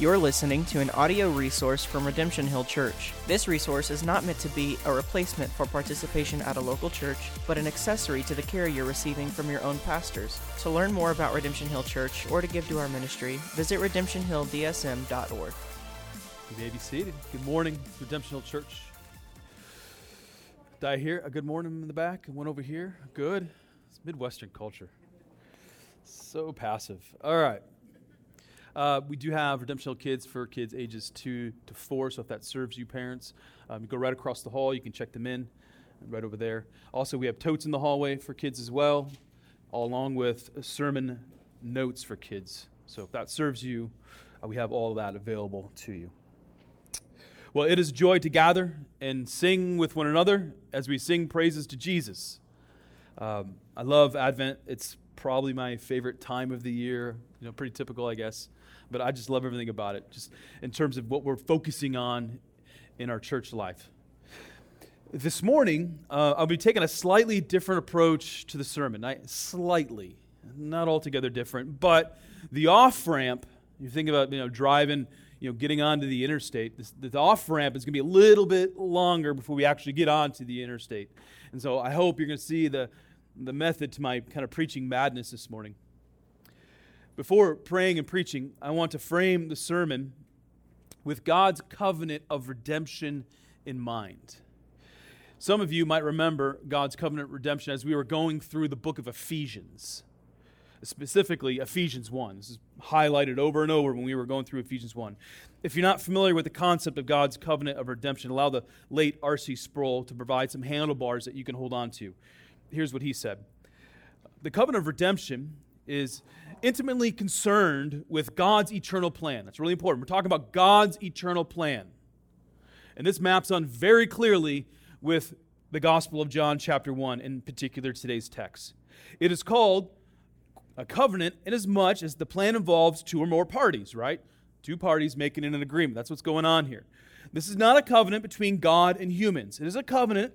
You're listening to an audio resource from Redemption Hill Church. This resource is not meant to be a replacement for participation at a local church, but an accessory to the care you're receiving from your own pastors. To learn more about Redemption Hill Church or to give to our ministry, visit redemptionhilldsm.org. You may be seated. Good morning, Redemption Hill Church. Die here. A good morning in the back. One over here. Good. It's Midwestern culture. So passive. All right. We do have Redemption Hill Kids for kids ages 2 to 4, so if that serves you parents, you go right across the hall, you can check them in right over there. Also, we have totes in the hallway for kids as well, all along with sermon notes for kids. So if that serves you, we have all of that available to you. Well, it is joy to gather and sing with one another as we sing praises to Jesus. I love Advent. It's probably my favorite time of the year, pretty typical, I guess. But I just love everything about it, just in terms of what we're focusing on in our church life. This morning, I'll be taking a slightly different approach to the sermon. Slightly, not altogether different, but the off-ramp, you think about driving, getting onto the interstate, the off-ramp is going to be a little bit longer before we actually get onto the interstate. And so I hope you're going to see the method to my kind of preaching madness this morning. Before praying and preaching, I want to frame the sermon with God's covenant of redemption in mind. Some of you might remember God's covenant of redemption as we were going through the book of Ephesians, specifically Ephesians 1. This is highlighted over and over when we were going through Ephesians 1. If you're not familiar with the concept of God's covenant of redemption, allow the late R.C. Sproul to provide some handlebars that you can hold on to. Here's what he said. The covenant of redemption is intimately concerned with God's eternal plan. That's really important. We're talking about God's eternal plan. And this maps on very clearly with the Gospel of John chapter 1, in particular today's text. It is called a covenant inasmuch as the plan involves two or more parties, right? Two parties making an agreement. That's what's going on here. This is not a covenant between God and humans. It is a covenant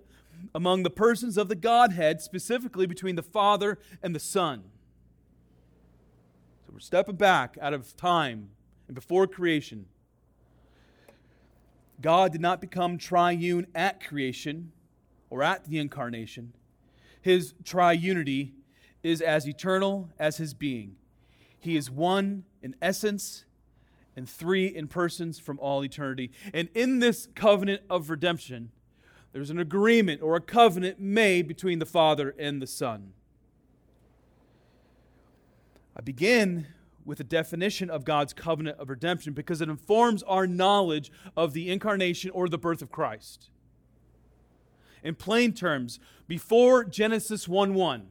among the persons of the Godhead, specifically between the Father and the Son. So we're stepping back out of time and before creation. God did not become triune at creation or at the incarnation. His triunity is as eternal as his being. He is one in essence and three in persons from all eternity. And in this covenant of redemption, there's an agreement or a covenant made between the Father and the Son. I begin with a definition of God's covenant of redemption because it informs our knowledge of the incarnation or the birth of Christ. In plain terms, before Genesis 1:1,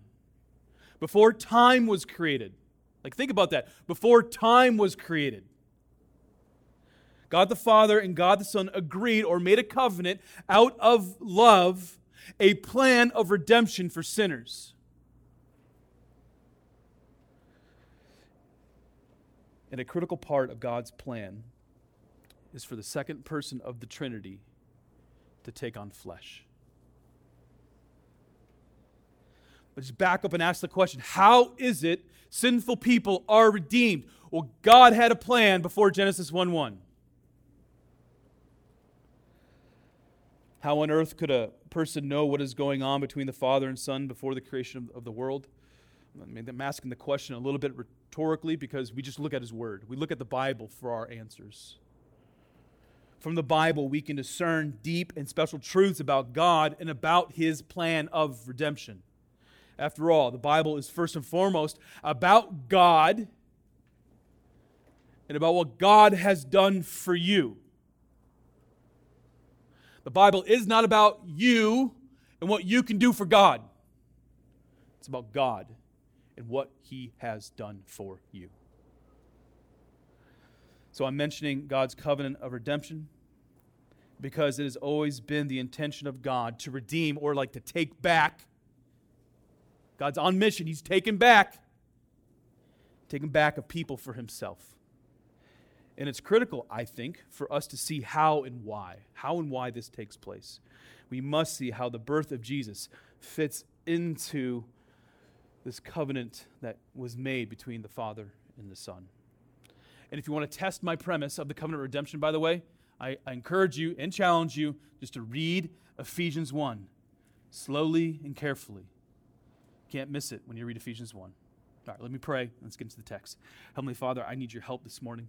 before time was created, think about that, before time was created, God the Father and God the Son agreed or made a covenant out of love, a plan of redemption for sinners. And a critical part of God's plan is for the second person of the Trinity to take on flesh. Let's back up and ask the question, how is it sinful people are redeemed? Well, God had a plan before Genesis 1:1. How on earth could a person know what is going on between the Father and Son before the creation of the world? I'm asking the question a little bit rhetorically because we just look at His Word. We look at the Bible for our answers. From the Bible, we can discern deep and special truths about God and about His plan of redemption. After all, the Bible is first and foremost about God and about what God has done for you. The Bible is not about you and what you can do for God. It's about God and what He has done for you. So I'm mentioning God's covenant of redemption because it has always been the intention of God to redeem or to take back. God's on mission. He's taken back a people for Himself. And it's critical, I think, for us to see how and why this takes place. We must see how the birth of Jesus fits into this covenant that was made between the Father and the Son. And if you want to test my premise of the covenant redemption, by the way, I encourage you and challenge you just to read Ephesians 1 slowly and carefully. Can't miss it when you read Ephesians 1. All right, let me pray. Let's get into the text. Heavenly Father, I need your help this morning.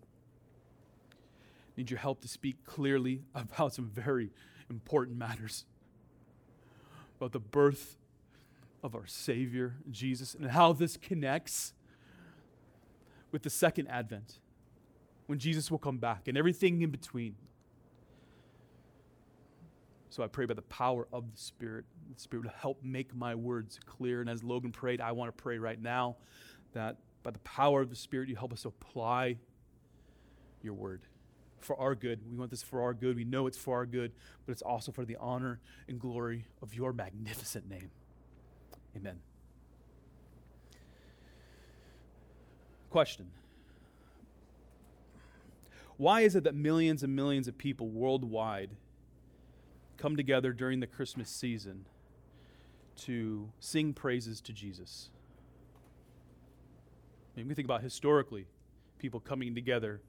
I need your help to speak clearly about some very important matters. About the birth of our Savior, Jesus, and how this connects with the second advent, when Jesus will come back, and everything in between. So I pray by the power of the Spirit will help make my words clear. And as Logan prayed, I want to pray right now that by the power of the Spirit, you help us apply your word for our good. We want this for our good. We know it's for our good, but it's also for the honor and glory of your magnificent name. Amen. Question. Why is it that millions and millions of people worldwide come together during the Christmas season to sing praises to Jesus? I mean, we think about historically people coming together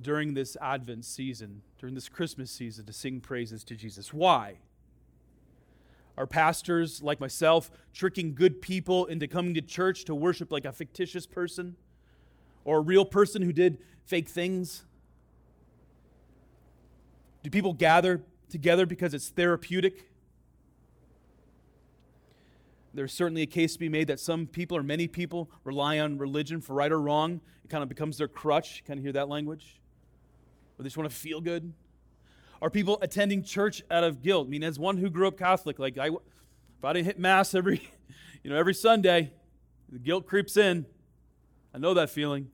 during this Advent season, during this Christmas season, to sing praises to Jesus. Why? Are pastors like myself tricking good people into coming to church to worship like a fictitious person or a real person who did fake things? Do people gather together because it's therapeutic? There's certainly a case to be made that some people or many people rely on religion for right or wrong. It kind of becomes their crutch. You kind of hear that language? Or they just want to feel good. Are people attending church out of guilt? I mean, as one who grew up Catholic, like if I didn't hit Mass every Sunday, the guilt creeps in. I know that feeling.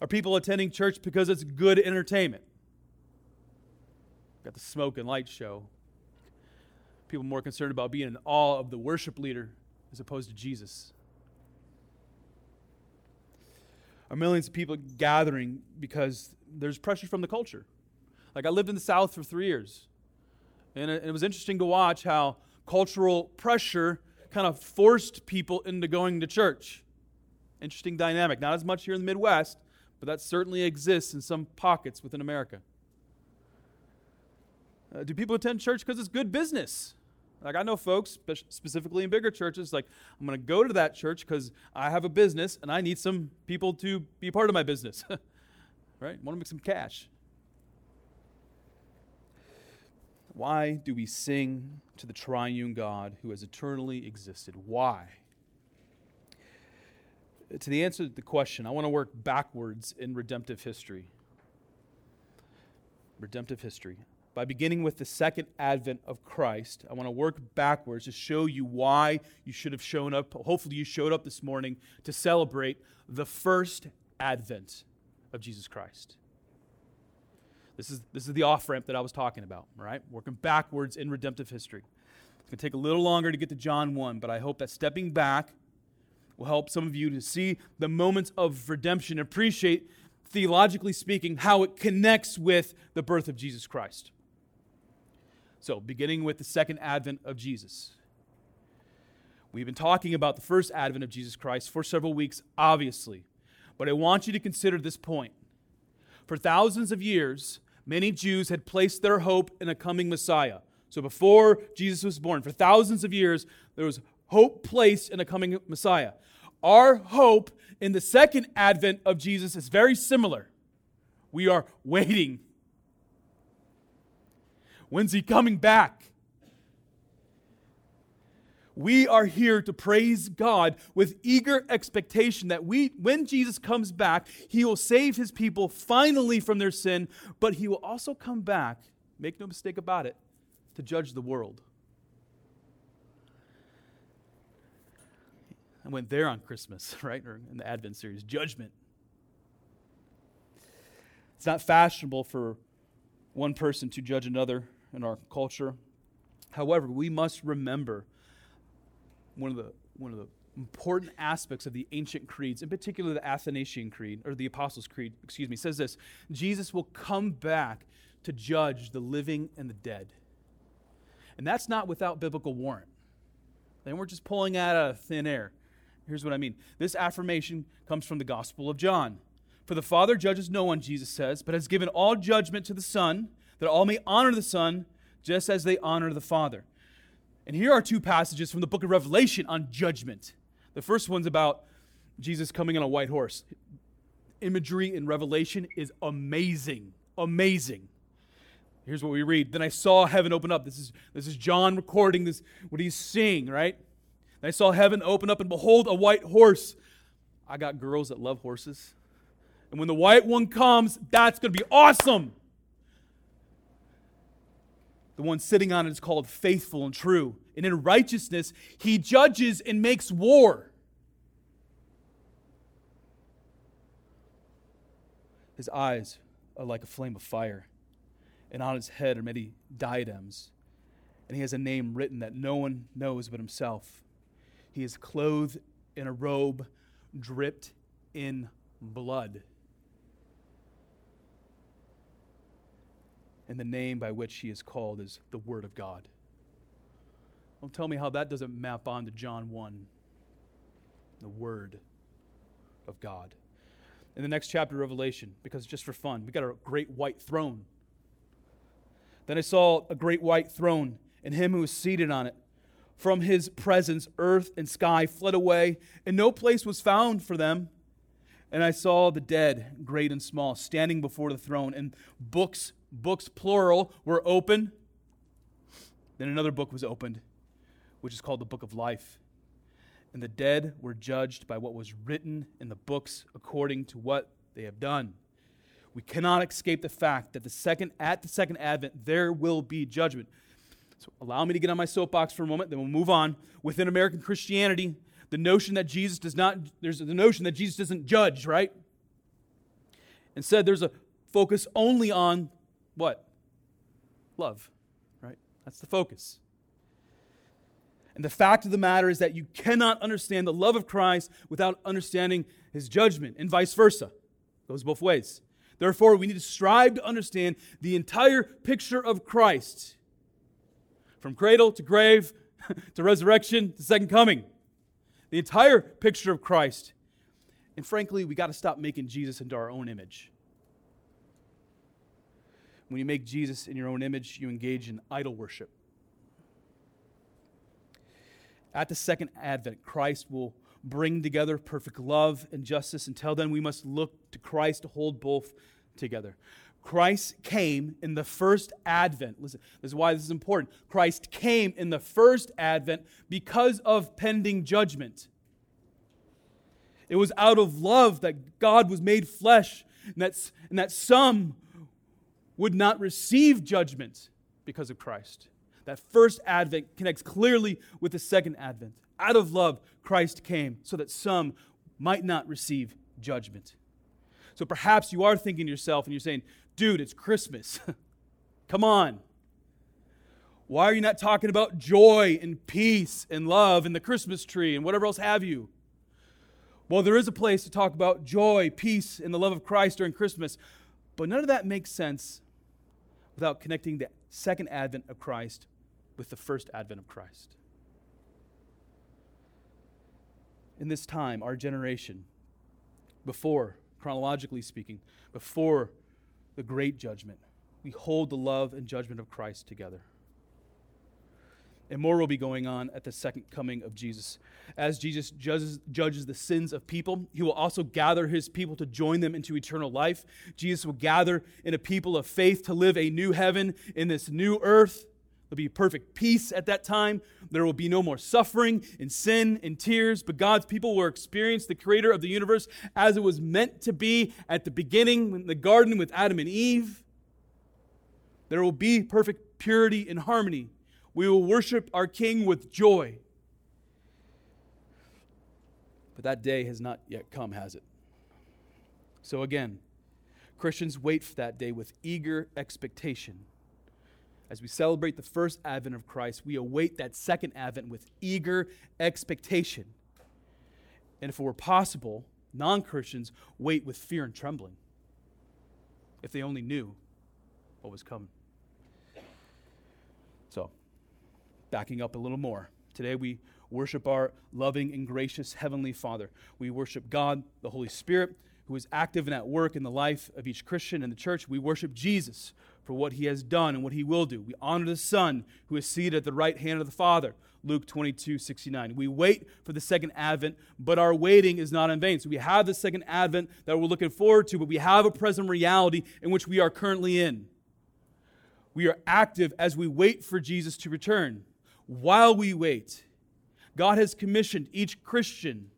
Are people attending church because it's good entertainment? Got the smoke and light show. People more concerned about being in awe of the worship leader as opposed to Jesus. Are millions of people gathering because there's pressure from the culture? Like, I lived in the South for 3 years, and it was interesting to watch how cultural pressure kind of forced people into going to church. Interesting dynamic. Not as much here in the Midwest, but that certainly exists in some pockets within America. Do people attend church because it's good business? Like, I know folks, specifically in bigger churches, like, I'm going to go to that church because I have a business and I need some people to be part of my business. Right? I want to make some cash. Why do we sing to the triune God who has eternally existed? Why? To the answer to the question, I want to work backwards in redemptive history. Redemptive history. By beginning with the second advent of Christ, I want to work backwards to show you why you should have shown up. Hopefully you showed up this morning to celebrate the first advent of Jesus Christ. This is the off-ramp that I was talking about, all right? Working backwards in redemptive history. It's going to take a little longer to get to John 1, but I hope that stepping back will help some of you to see the moments of redemption, appreciate, theologically speaking, how it connects with the birth of Jesus Christ. So, beginning with the second advent of Jesus. We've been talking about the first advent of Jesus Christ for several weeks, obviously. But I want you to consider this point. For thousands of years, many Jews had placed their hope in a coming Messiah. So before Jesus was born, for thousands of years, there was hope placed in a coming Messiah. Our hope in the second advent of Jesus is very similar. We are waiting. When's he coming back? We are here to praise God with eager expectation that when Jesus comes back, he will save his people finally from their sin, but he will also come back, make no mistake about it, to judge the world. I went there on Christmas, right? Or in the Advent series, judgment. It's not fashionable for one person to judge another in our culture. However, we must remember one of the important aspects of the ancient creeds, in particular the Athanasian Creed, or the Apostles' Creed, says this: Jesus will come back to judge the living and the dead. And that's not without biblical warrant. They weren't just pulling out of thin air. Here's what I mean. This affirmation comes from the Gospel of John. For the Father judges no one, Jesus says, but has given all judgment to the Son, that all may honor the Son just as they honor the Father. And here are two passages from the book of Revelation on judgment. The first one's about Jesus coming on a white horse. Imagery in Revelation is amazing, amazing. Here's what we read. Then I saw heaven open up. This is John recording this, what he's seeing, right? Then I saw heaven open up, and behold, a white horse. I got girls that love horses. And when the white one comes, that's going to be awesome. The one sitting on it is called Faithful and True. And in righteousness, he judges and makes war. His eyes are like a flame of fire, and on his head are many diadems. And he has a name written that no one knows but himself. He is clothed in a robe dripped in blood, and the name by which he is called is the Word of God. Don't tell me how that doesn't map on to John 1, the Word of God. In the next chapter of Revelation, because just for fun, we got a great white throne. Then I saw a great white throne, and him who was seated on it. From his presence, earth and sky fled away, and no place was found for them. And I saw the dead, great and small, standing before the throne, and books plural, were open. Then another book was opened, which is called the Book of Life. And the dead were judged by what was written in the books according to what they have done. We cannot escape the fact that at the second advent there will be judgment. So allow me to get on my soapbox for a moment, then we'll move on. Within American Christianity, there's the notion that Jesus doesn't judge, right? Instead, there's a focus only on what? Love, right? That's the focus. And the fact of the matter is that you cannot understand the love of Christ without understanding his judgment, and vice versa. It goes both ways. Therefore, we need to strive to understand the entire picture of Christ, from cradle to grave to resurrection to second coming. The entire picture of Christ. And frankly, we got to stop making Jesus into our own image. When you make Jesus in your own image, you engage in idol worship. At the second advent, Christ will bring together perfect love and justice. Until then, we must look to Christ to hold both together. Christ came in the first advent. Listen, this is why this is important. Christ came in the first advent because of pending judgment. It was out of love that God was made flesh, and that some would not receive judgment because of Christ. That first advent connects clearly with the second advent. Out of love, Christ came so that some might not receive judgment. So perhaps you are thinking to yourself and you're saying, dude, it's Christmas. Come on. Why are you not talking about joy and peace and love and the Christmas tree and whatever else have you? Well, there is a place to talk about joy, peace, and the love of Christ during Christmas, but none of that makes sense without connecting the second advent of Christ with the first advent of Christ. In this time, our generation, chronologically speaking, before the great judgment, we hold the love and judgment of Christ together. And more will be going on at the second coming of Jesus. As Jesus judges the sins of people, he will also gather his people to join them into eternal life. Jesus will gather in a people of faith to live a new heaven in this new earth. There'll be perfect peace at that time. There will be no more suffering and sin and tears, but God's people will experience the creator of the universe as it was meant to be at the beginning in the garden with Adam and Eve. There will be perfect purity and harmony. We will worship our King with joy. But that day has not yet come, has it? So again, Christians wait for that day with eager expectation. As we celebrate the first advent of Christ, we await that second advent with eager expectation. And if it were possible, non-Christians wait with fear and trembling, if they only knew what was coming. So, backing up a little more. Today we worship our loving and gracious Heavenly Father. We worship God, the Holy Spirit, who is active and at work in the life of each Christian and the church. We worship Jesus for what he has done and what he will do. We honor the Son who is seated at the right hand of the Father. Luke 22:69. We wait for the second advent, but our waiting is not in vain. So we have the second advent that we're looking forward to, but we have a present reality in which we are currently in. We are active as we wait for Jesus to return. While we wait, God has commissioned each Christian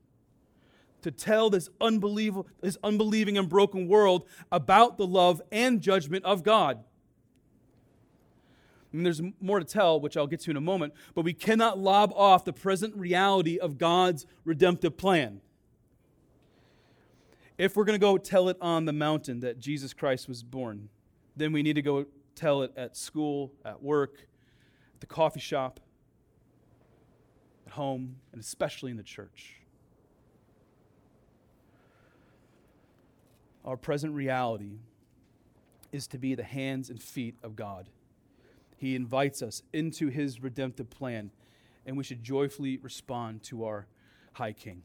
to tell this unbelieving and broken world about the love and judgment of God. And there's more to tell, which I'll get to in a moment, but we cannot lob off the present reality of God's redemptive plan. If we're going to go tell it on the mountain that Jesus Christ was born, then we need to go tell it at school, at work, at the coffee shop, at home, and especially in the church. Our present reality is to be the hands and feet of God. He invites us into his redemptive plan, and we should joyfully respond to our high King.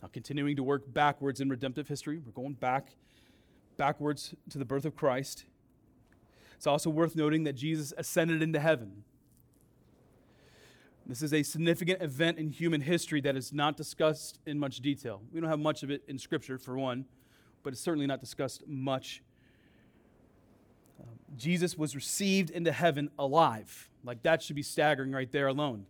Now, continuing to work backwards in redemptive history, we're going backwards to the birth of Christ. It's also worth noting that Jesus ascended into heaven. This is a significant event in human history that is not discussed in much detail. We don't have much of it in Scripture, for one, but it's certainly not discussed much. Jesus was received into heaven alive. Like, that should be staggering right there alone.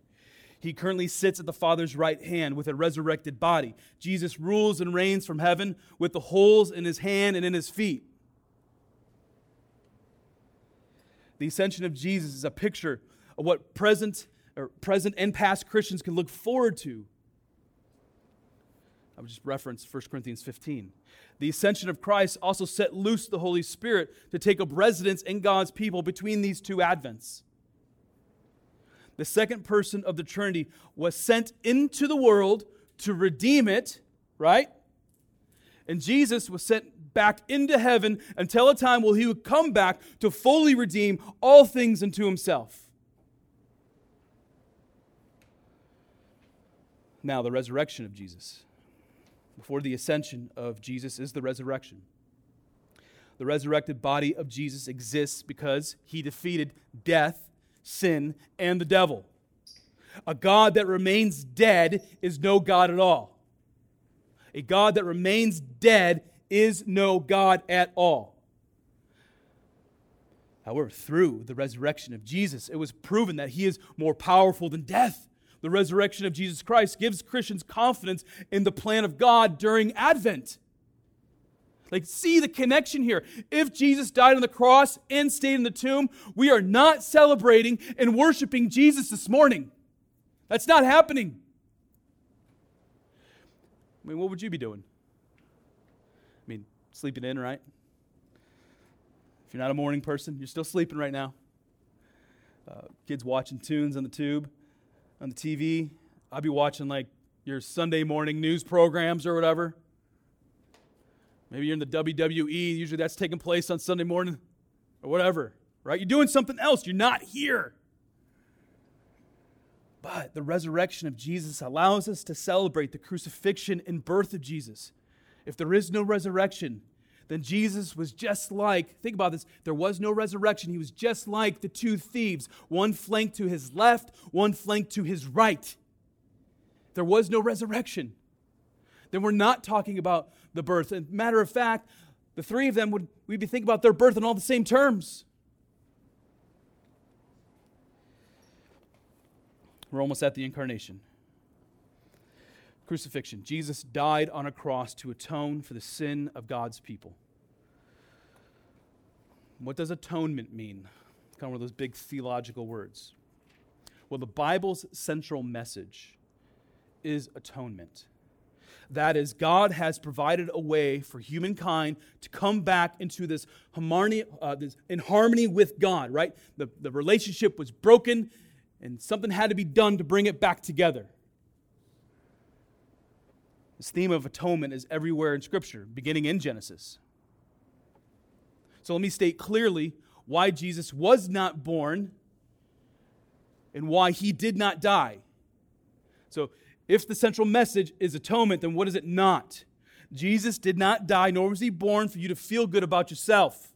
He currently sits at the Father's right hand with a resurrected body. Jesus rules and reigns from heaven with the holes in his hand and in his feet. The ascension of Jesus is a picture of what present and past Christians can look forward to. I would just reference 1 Corinthians 15. The ascension of Christ also set loose the Holy Spirit to take up residence in God's people between these two advents. The second person of the Trinity was sent into the world to redeem it, right? And Jesus was sent back into heaven until a time where he would come back to fully redeem all things unto himself. Now, the resurrection of Jesus. Before the ascension of Jesus is the resurrection. The resurrected body of Jesus exists because he defeated death, sin, and the devil. A God that remains dead is no God at all. A God that remains dead is no God at all. However, through the resurrection of Jesus, it was proven that he is more powerful than death. The resurrection of Jesus Christ gives Christians confidence in the plan of God during Advent. Like, see the connection here. If Jesus died on the cross and stayed in the tomb, we are not celebrating and worshiping Jesus this morning. That's not happening. I mean, what would you be doing? I mean, sleeping in, right? If you're not a morning person, you're still sleeping right now. Kids watching tunes on the tube. On the TV, I'd be watching like your Sunday morning news programs or whatever. Maybe you're in the WWE. Usually that's taking place on Sunday morning or whatever, right? You're doing something else. You're not here. But the resurrection of Jesus allows us to celebrate the crucifixion and birth of Jesus. If there is no resurrection, then Jesus was just like, think about this, there was no resurrection. He was just like the two thieves, one flank to his left, one flank to his right. There was no resurrection. Then we're not talking about the birth. And matter of fact, the three of them, we'd be thinking about their birth in all the same terms. We're almost at the incarnation. Crucifixion. Jesus died on a cross to atone for the sin of God's people. What does atonement mean? It's kind of one of those big theological words. Well, the Bible's central message is atonement. That is, God has provided a way for humankind to come back into this in harmony with God, right? The relationship was broken and something had to be done to bring it back together. This theme of atonement is everywhere in Scripture, beginning in Genesis. So let me state clearly why Jesus was not born and why he did not die. So if the central message is atonement, then what is it not? Jesus did not die, nor was he born for you to feel good about yourself.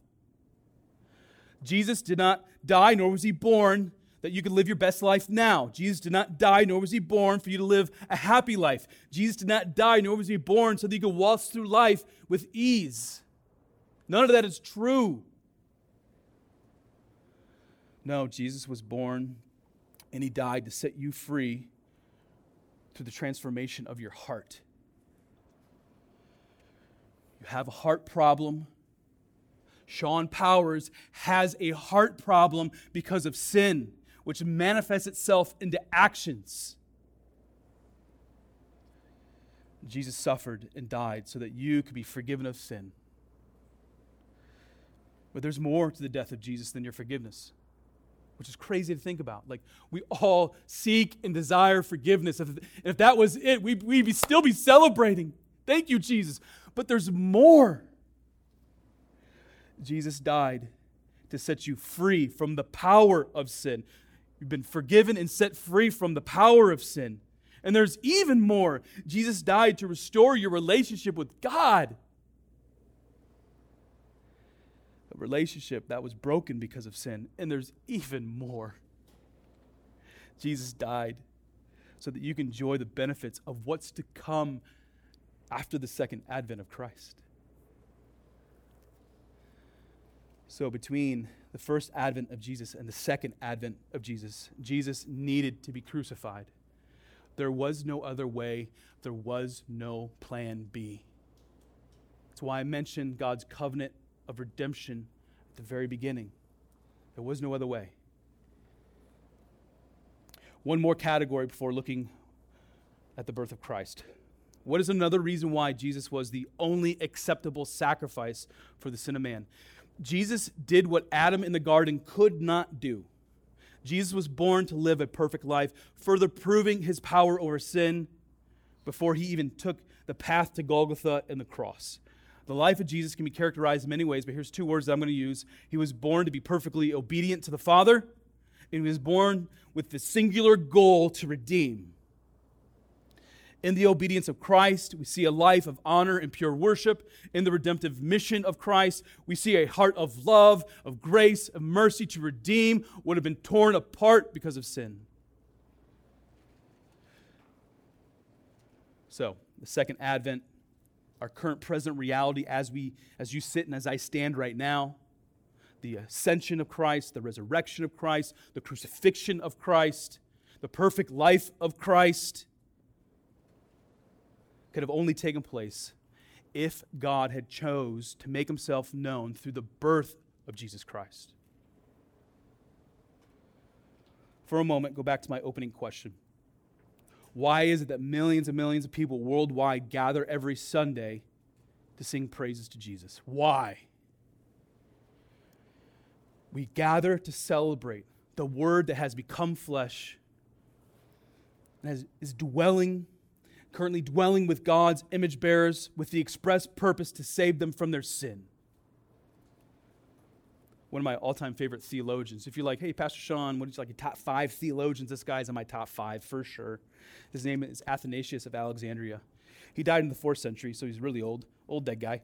Jesus did not die, nor was he born that you could live your best life now. Jesus did not die, nor was he born for you to live a happy life. Jesus did not die, nor was he born so that you could waltz through life with ease. None of that is true. No, Jesus was born and he died to set you free through the transformation of your heart. You have a heart problem. Sean Powers has a heart problem because of sin, which manifests itself into actions. Jesus suffered and died so that you could be forgiven of sin. But there's more to the death of Jesus than your forgiveness, which is crazy to think about. Like, we all seek and desire forgiveness. If that was it, we'd still be celebrating. Thank you, Jesus. But there's more. Jesus died to set you free from the power of sin. You've been forgiven and set free from the power of sin. And there's even more. Jesus died to restore your relationship with God. A relationship that was broken because of sin. And there's even more. Jesus died so that you can enjoy the benefits of what's to come after the second advent of Christ. So between the first advent of Jesus and the second advent of Jesus, Jesus needed to be crucified. There was no other way. There was no plan B. That's why I mentioned God's covenant of redemption at the very beginning. There was no other way. One more category before looking at the birth of Christ. What is another reason why Jesus was the only acceptable sacrifice for the sin of man? Jesus did what Adam in the garden could not do. Jesus was born to live a perfect life, further proving his power over sin before he even took the path to Golgotha and the cross. The life of Jesus can be characterized in many ways, but here's two words that I'm going to use. He was born to be perfectly obedient to the Father, and he was born with the singular goal to redeem. In the obedience of Christ, we see a life of honor and pure worship. In the redemptive mission of Christ, we see a heart of love, of grace, of mercy to redeem what had been torn apart because of sin. So, the second advent, our current present reality as you sit and as I stand right now, the ascension of Christ, the resurrection of Christ, the crucifixion of Christ, the perfect life of Christ, could have only taken place if God had chose to make himself known through the birth of Jesus Christ. For a moment, go back to my opening question. Why is it that millions and millions of people worldwide gather every Sunday to sing praises to Jesus? Why? We gather to celebrate the Word that has become flesh and is currently dwelling with God's image bearers with the express purpose to save them from their sin. One of my all-time favorite theologians. If you're like, hey, Pastor Sean, what is like your top five theologians? This guy's in my top five for sure. His name is Athanasius of Alexandria. He died in the 4th century, so he's really old dead guy.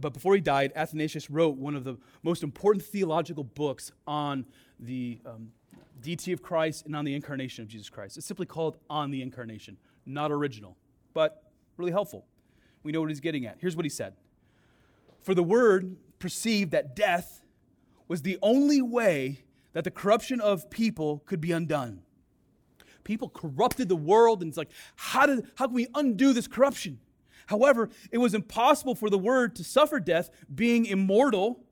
But before he died, Athanasius wrote one of the most important theological books on the deity of Christ and on the incarnation of Jesus Christ. It's simply called On the Incarnation. Not original, but really helpful. We know what he's getting at. Here's what he said. For the Word perceived that death was the only way that the corruption of people could be undone. People corrupted the world, and it's like, how can we undo this corruption? However, it was impossible for the Word to suffer death, being immortal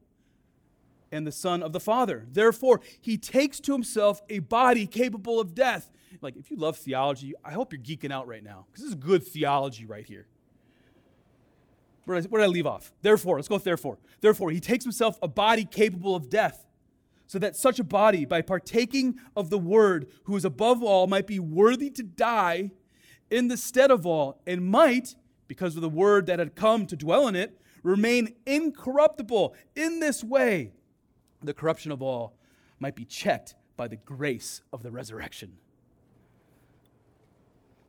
and the Son of the Father. Therefore, he takes to himself a body capable of death. Like, if you love theology, I hope you're geeking out right now, because this is good theology right here. Where did I leave off? Therefore, let's go with therefore. Therefore, he takes himself a body capable of death, so that such a body, by partaking of the Word, who is above all, might be worthy to die in the stead of all, and might, because of the Word that had come to dwell in it, remain incorruptible. In this way, the corruption of all might be checked by the grace of the resurrection.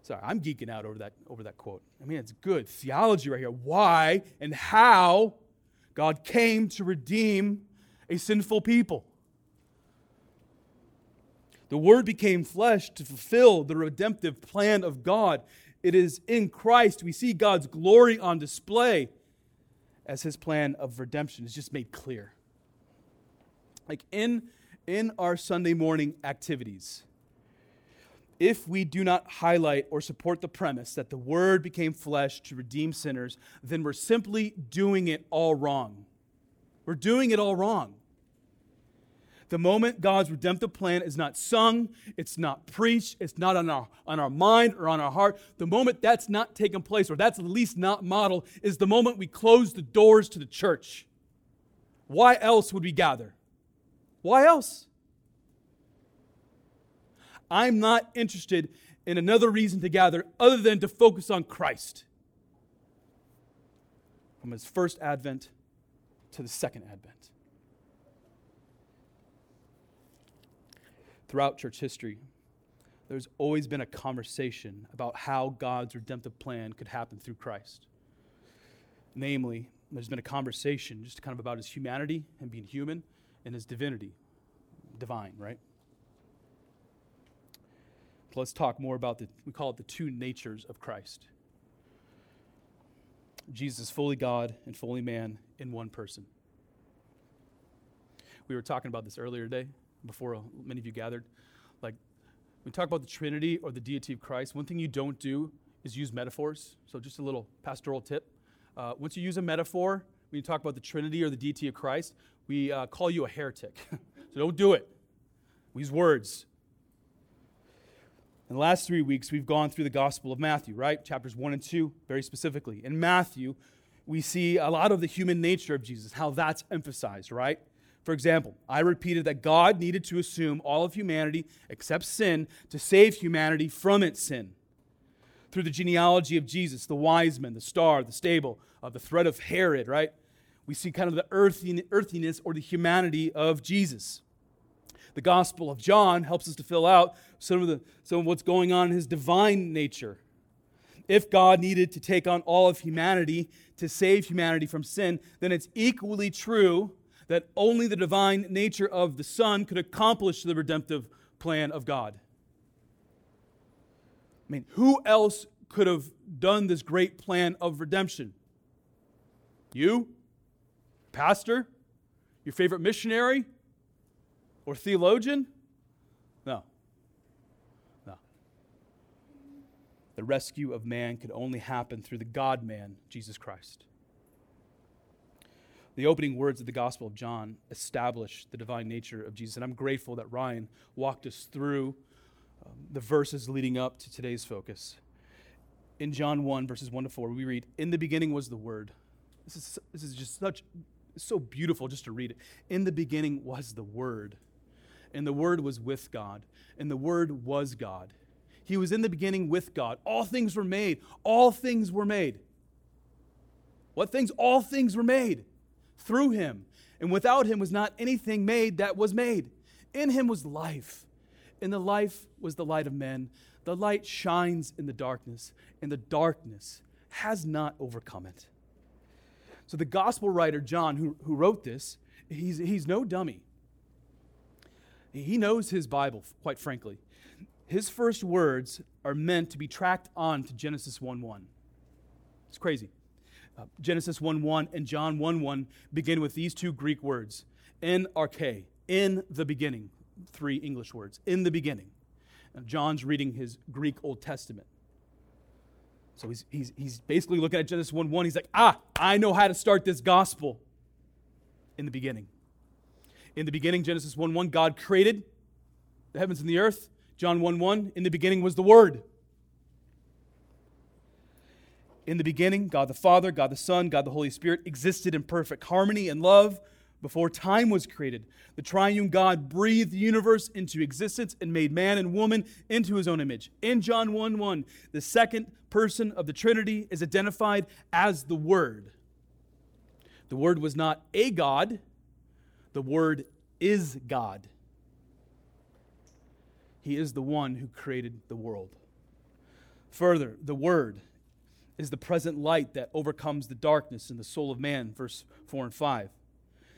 Sorry, I'm geeking out over that quote. I mean, it's good theology right here. Why and how God came to redeem a sinful people. The Word became flesh to fulfill the redemptive plan of God. It is in Christ we see God's glory on display as His plan of redemption is just made clear. Like in our Sunday morning activities, if we do not highlight or support the premise that the Word became flesh to redeem sinners, then we're simply doing it all wrong. We're doing it all wrong. The moment God's redemptive plan is not sung, it's not preached, it's not on our mind or on our heart, the moment that's not taken place, or that's at least not modeled, is the moment we close the doors to the church. Why else would we gather? Why else? I'm not interested in another reason to gather other than to focus on Christ. From His first advent to the second advent. Throughout church history, there's always been a conversation about how God's redemptive plan could happen through Christ. Namely, there's been a conversation just kind of about His humanity and being human and His divinity, divine, right? So let's talk more about we call it the two natures of Christ. Jesus is fully God and fully man in one person. We were talking about this earlier today, before many of you gathered. Like, we talk about the Trinity or the deity of Christ. One thing you don't do is use metaphors. So just a little pastoral tip. Once you use a metaphor, when you talk about the Trinity or the deity of Christ, we call you a heretic. So don't do it. We use words. In the last 3 weeks, we've gone through the Gospel of Matthew, right? Chapters 1 and 2, very specifically. In Matthew, we see a lot of the human nature of Jesus, how that's emphasized, right? For example, I repeated that God needed to assume all of humanity except sin to save humanity from its sin. Through the genealogy of Jesus, the wise men, the star, the stable, the threat of Herod, right? We see kind of the earthiness or the humanity of Jesus. The Gospel of John helps us to fill out some of what's going on in His divine nature. If God needed to take on all of humanity to save humanity from sin, then it's equally true that only the divine nature of the Son could accomplish the redemptive plan of God. I mean, who else could have done this great plan of redemption? You? Pastor? Your favorite missionary? Or theologian? No. The rescue of man could only happen through the God-man, Jesus Christ. The opening words of the Gospel of John establish the divine nature of Jesus, and I'm grateful that Ryan walked us through the verses leading up to today's focus. In John 1, verses 1 to 4, we read, "In the beginning was the Word." This is just so beautiful just to read it. "In the beginning was the Word. And the Word was with God, and the Word was God. He was in the beginning with God. All things were made. All things were made." What things? All things were made through Him. And without Him was not anything made that was made. In Him was life. And the life was the light of men. The light shines in the darkness, and the darkness has not overcome it." So the gospel writer, John, who wrote this, he's no dummy. He knows his Bible, quite frankly. His first words are meant to be tracked on to Genesis 1:1. It's crazy. Genesis 1:1 and John 1:1 begin with these two Greek words, en arche, in the beginning, three English words, in the beginning. And John's reading his Greek Old Testament. So he's basically looking at Genesis 1:1. He's like, I know how to start this gospel. In the beginning. In the beginning, Genesis 1:1, God created the heavens and the earth. John 1:1, in the beginning was the Word. In the beginning, God the Father, God the Son, God the Holy Spirit existed in perfect harmony and love before time was created. The triune God breathed the universe into existence and made man and woman into His own image. In John 1:1, the second person of the Trinity is identified as the Word. The Word was not a God. The Word is God. He is the one who created the world. Further, the Word is the present light that overcomes the darkness in the soul of man, verse 4 and 5.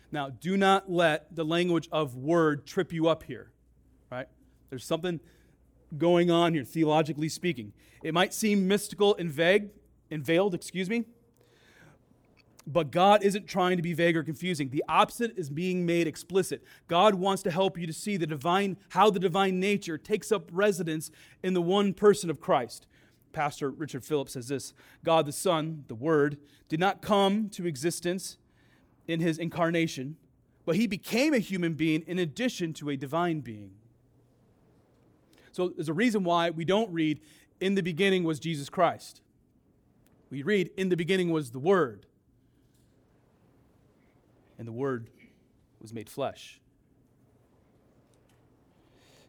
Now, do not let the language of word trip you up here, right? There's something going on here, theologically speaking. It might seem mystical and vague, and veiled, but God isn't trying to be vague or confusing. The opposite is being made explicit. God wants to help you to see the divine, how the divine nature takes up residence in the one person of Christ. Pastor Richard Phillips says this: God the Son, the Word, did not come to existence in his incarnation, but he became a human being in addition to a divine being. So there's a reason why we don't read, in the beginning was Jesus Christ. We read, in the beginning was the Word. And the Word was made flesh.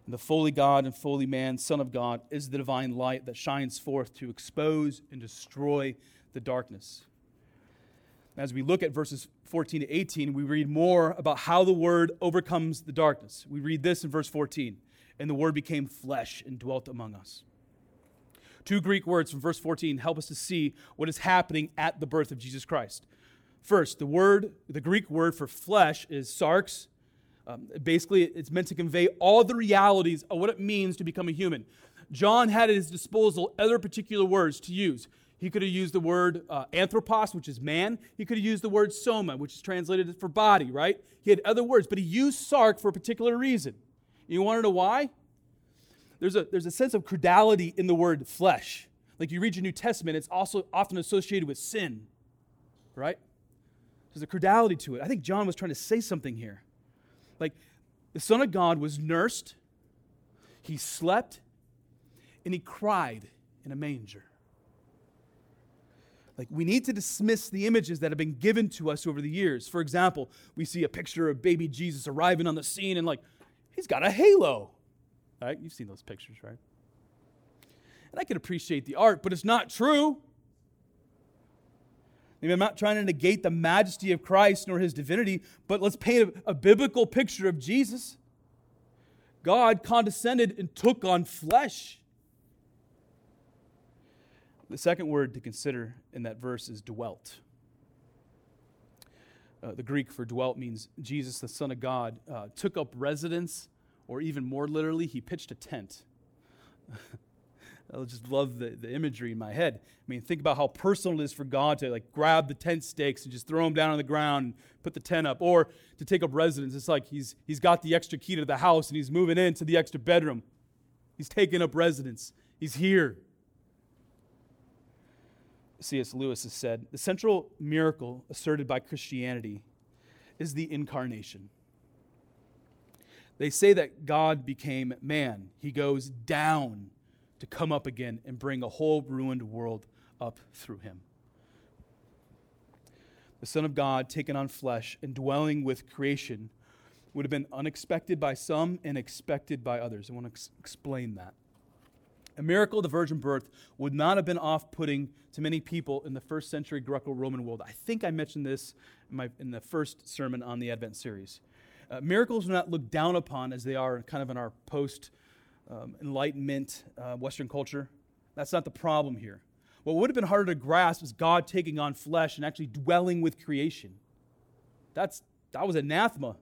And the fully God and fully man, Son of God, is the divine light that shines forth to expose and destroy the darkness. As we look at verses 14 to 18, we read more about how the Word overcomes the darkness. We read this in verse 14, and the Word became flesh and dwelt among us. Two Greek words from verse 14 help us to see what is happening at the birth of Jesus Christ. First, the Greek word for flesh is sarx. Basically, it's meant to convey all the realities of what it means to become a human. John had at his disposal other particular words to use. He could have used the word anthropos, which is man. He could have used the word soma, which is translated for body, right? He had other words, but he used sark for a particular reason. You want to know why? There's a sense of crudality in the word flesh. Like you read your New Testament, it's also often associated with sin, right? There's a crudality to it. I think John was trying to say something here. Like, the Son of God was nursed, he slept, and he cried in a manger. Like, we need to dismiss the images that have been given to us over the years. For example, we see a picture of baby Jesus arriving on the scene, and like, he's got a halo. All right, you've seen those pictures, right? And I can appreciate the art, but it's not true. I mean, I'm not trying to negate the majesty of Christ nor his divinity, but let's paint a biblical picture of Jesus. God condescended and took on flesh. The second word to consider in that verse is dwelt. The Greek for dwelt means Jesus, the Son of God, took up residence. Or even more literally, he pitched a tent. I just love the imagery in my head. I mean, think about how personal it is for God to like grab the tent stakes and just throw them down on the ground and put the tent up. Or to take up residence. It's like he's got the extra key to the house and he's moving into the extra bedroom. He's taking up residence. He's here. C.S. Lewis has said, the central miracle asserted by Christianity is the incarnation. They say that God became man. He goes down to come up again and bring a whole ruined world up through him. The Son of God taking on flesh and dwelling with creation would have been unexpected by some and expected by others. I want to explain that. A miracle of the virgin birth would not have been off-putting to many people in the first century Greco-Roman world. I think I mentioned this in the first sermon on the Advent series. Miracles are not looked down upon as they are kind of in our post-Enlightenment Western culture. That's not the problem here. What would have been harder to grasp is God taking on flesh and actually dwelling with creation. That was anathema.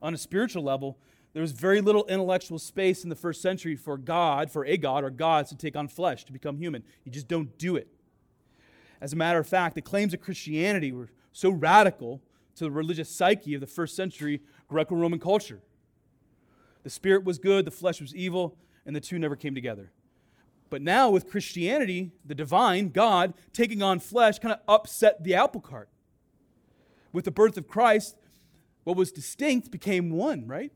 On a spiritual level, there was very little intellectual space in the first century for gods to take on flesh, to become human. You just don't do it. As a matter of fact, the claims of Christianity were so radical to the religious psyche of the first century Greco-Roman culture. The spirit was good, the flesh was evil, and the two never came together. But now with Christianity, the divine, God, taking on flesh kind of upset the apple cart. With the birth of Christ, what was distinct became one, right?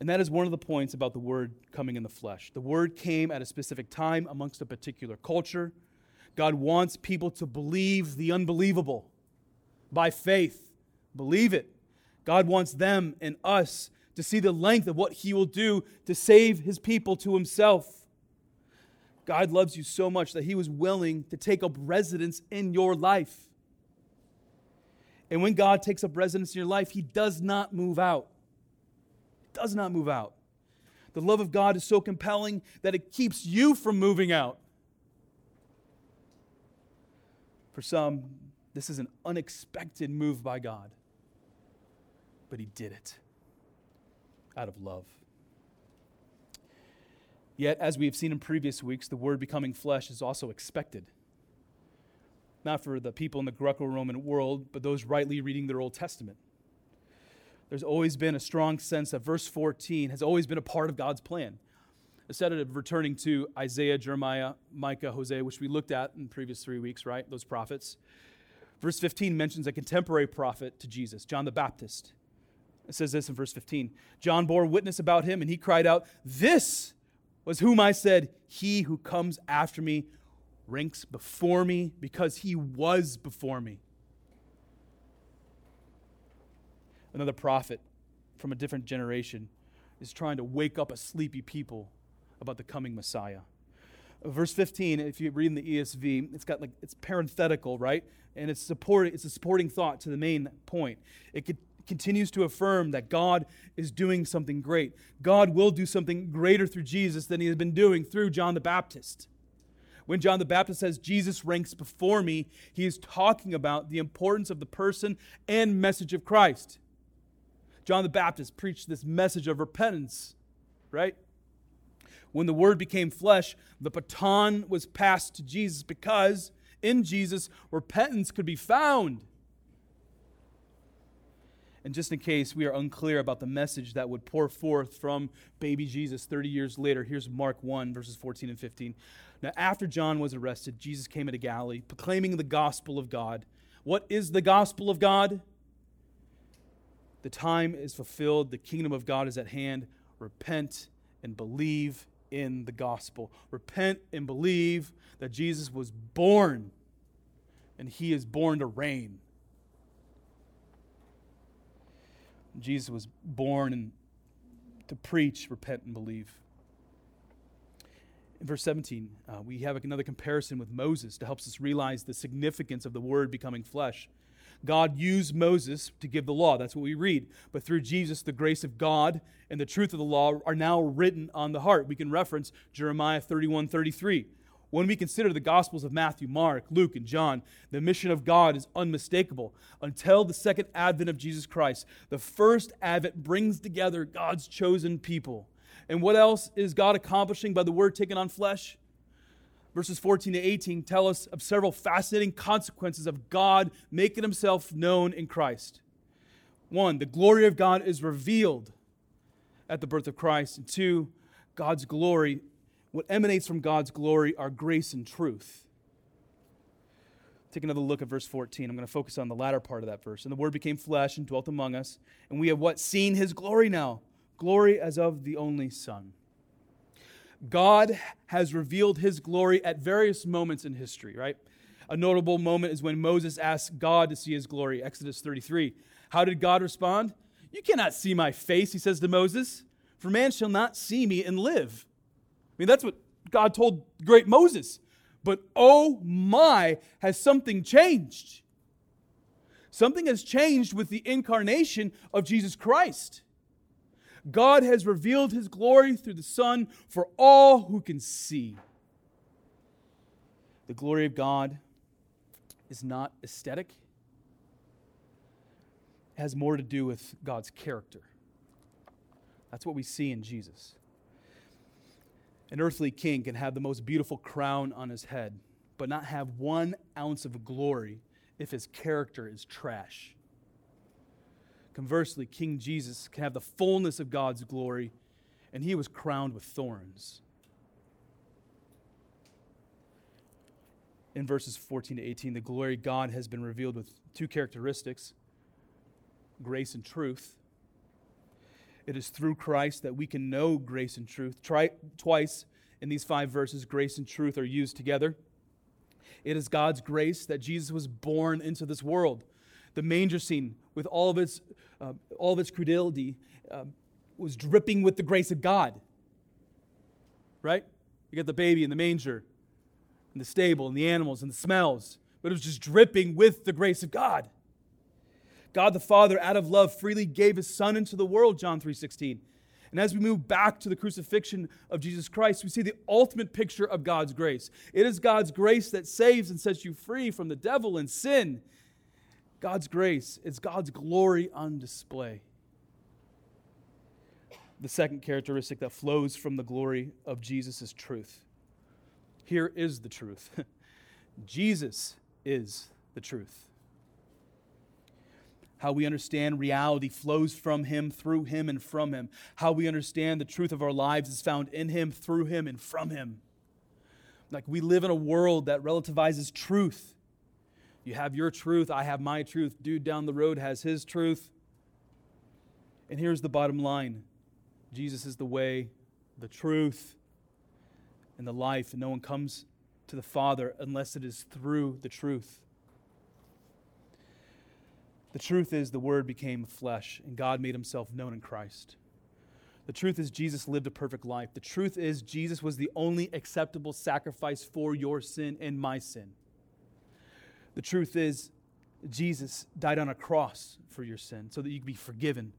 And that is one of the points about the Word coming in the flesh. The Word came at a specific time amongst a particular culture. God wants people to believe the unbelievable by faith. Believe it. God wants them and us to see the length of what He will do to save His people to Himself. God loves you so much that He was willing to take up residence in your life. And when God takes up residence in your life, He does not move out. He does not move out. The love of God is so compelling that it keeps you from moving out. For some, this is an unexpected move by God. But he did it out of love. Yet, as we have seen in previous weeks, the word becoming flesh is also expected. Not for the people in the Greco-Roman world, but those rightly reading their Old Testament. There's always been a strong sense that verse 14 has always been a part of God's plan. Instead of returning to Isaiah, Jeremiah, Micah, Hosea, which we looked at in the previous 3 weeks, right? Those prophets. Verse 15 mentions a contemporary prophet to Jesus, John the Baptist. It says this in verse 15. John bore witness about him, and he cried out, "This was whom I said, he who comes after me ranks before me because he was before me." Another prophet from a different generation is trying to wake up a sleepy people about the coming Messiah. Verse 15, if you read in the ESV, it's got it's parenthetical, right? And it's a supporting thought to the main point. It continues to affirm that God is doing something great. God will do something greater through Jesus than he has been doing through John the Baptist. When John the Baptist says, "Jesus ranks before me," he is talking about the importance of the person and message of Christ. John the Baptist preached this message of repentance, right? When the Word became flesh, the baton was passed to Jesus because in Jesus, repentance could be found. And just in case we are unclear about the message that would pour forth from baby Jesus 30 years later, here's Mark 1, verses 14 and 15. Now, after John was arrested, Jesus came into Galilee, proclaiming the gospel of God. What is the gospel of God? The time is fulfilled. The kingdom of God is at hand. Repent and believe in the gospel. Repent and believe that Jesus was born, and he is born to reign. Jesus was born to preach, repent, and believe. In verse 17, we have another comparison with Moses that helps us realize the significance of the Word becoming flesh. God used Moses to give the law. That's what we read. But through Jesus, the grace of God and the truth of the law are now written on the heart. We can reference Jeremiah 31:33. When we consider the Gospels of Matthew, Mark, Luke, and John, the mission of God is unmistakable. Until the second advent of Jesus Christ, the first advent brings together God's chosen people. And what else is God accomplishing by the Word taken on flesh? Verses 14 to 18 tell us of several fascinating consequences of God making himself known in Christ. 1, the glory of God is revealed at the birth of Christ. And 2, God's glory What emanates from God's glory are grace and truth. Take another look at verse 14. I'm going to focus on the latter part of that verse. And the Word became flesh and dwelt among us. And we have seen his glory now. Glory as of the only Son. God has revealed his glory at various moments in history, right? A notable moment is when Moses asked God to see his glory. Exodus 33. How did God respond? "You cannot see my face," he says to Moses, "for man shall not see me and live." I mean, that's what God told great Moses. But oh my, has something changed. Something has changed with the incarnation of Jesus Christ. God has revealed his glory through the Son for all who can see. The glory of God is not aesthetic. It has more to do with God's character. That's what we see in Jesus. An earthly king can have the most beautiful crown on his head, but not have 1 ounce of glory if his character is trash. Conversely, King Jesus can have the fullness of God's glory, and he was crowned with thorns. In verses 14 to 18, the glory of God has been revealed with 2 characteristics, grace and truth. It is through Christ that we can know grace and truth. Twice in these 5 verses, grace and truth are used together. It is God's grace that Jesus was born into this world. The manger scene, with all of its crudity, was dripping with the grace of God. Right? You got the baby in the manger, and the stable, and the animals, and the smells. But it was just dripping with the grace of God. God the Father, out of love, freely gave his Son into the world, John 3:16. And as we move back to the crucifixion of Jesus Christ, we see the ultimate picture of God's grace. It is God's grace that saves and sets you free from the devil and sin. God's grace is God's glory on display. The second characteristic that flows from the glory of Jesus is truth. Here is the truth. Jesus is the truth. How we understand reality flows from Him, through Him, and from Him. How we understand the truth of our lives is found in Him, through Him, and from Him. Like, we live in a world that relativizes truth. You have your truth, I have my truth, dude down the road has his truth. And here's the bottom line. Jesus is the way, the truth, and the life. And no one comes to the Father unless it is through the truth. The truth is the Word became flesh, and God made Himself known in Christ. The truth is Jesus lived a perfect life. The truth is Jesus was the only acceptable sacrifice for your sin and my sin. The truth is Jesus died on a cross for your sin so that you could be forgiven.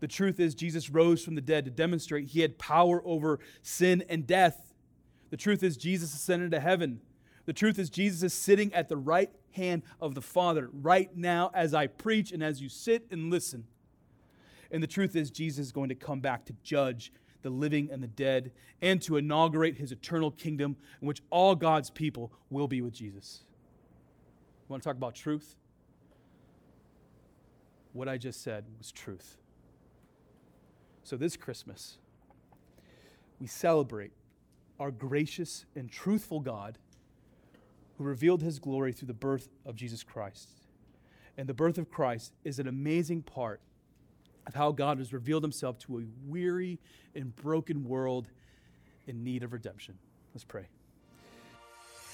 The truth is Jesus rose from the dead to demonstrate He had power over sin and death. The truth is Jesus ascended to heaven. The truth is Jesus is sitting at the right hand of the Father right now as I preach and as you sit and listen. And the truth is Jesus is going to come back to judge the living and the dead and to inaugurate His eternal kingdom in which all God's people will be with Jesus. You want to talk about truth? What I just said was truth. So this Christmas, we celebrate our gracious and truthful God who revealed His glory through the birth of Jesus Christ. And the birth of Christ is an amazing part of how God has revealed Himself to a weary and broken world in need of redemption. Let's pray.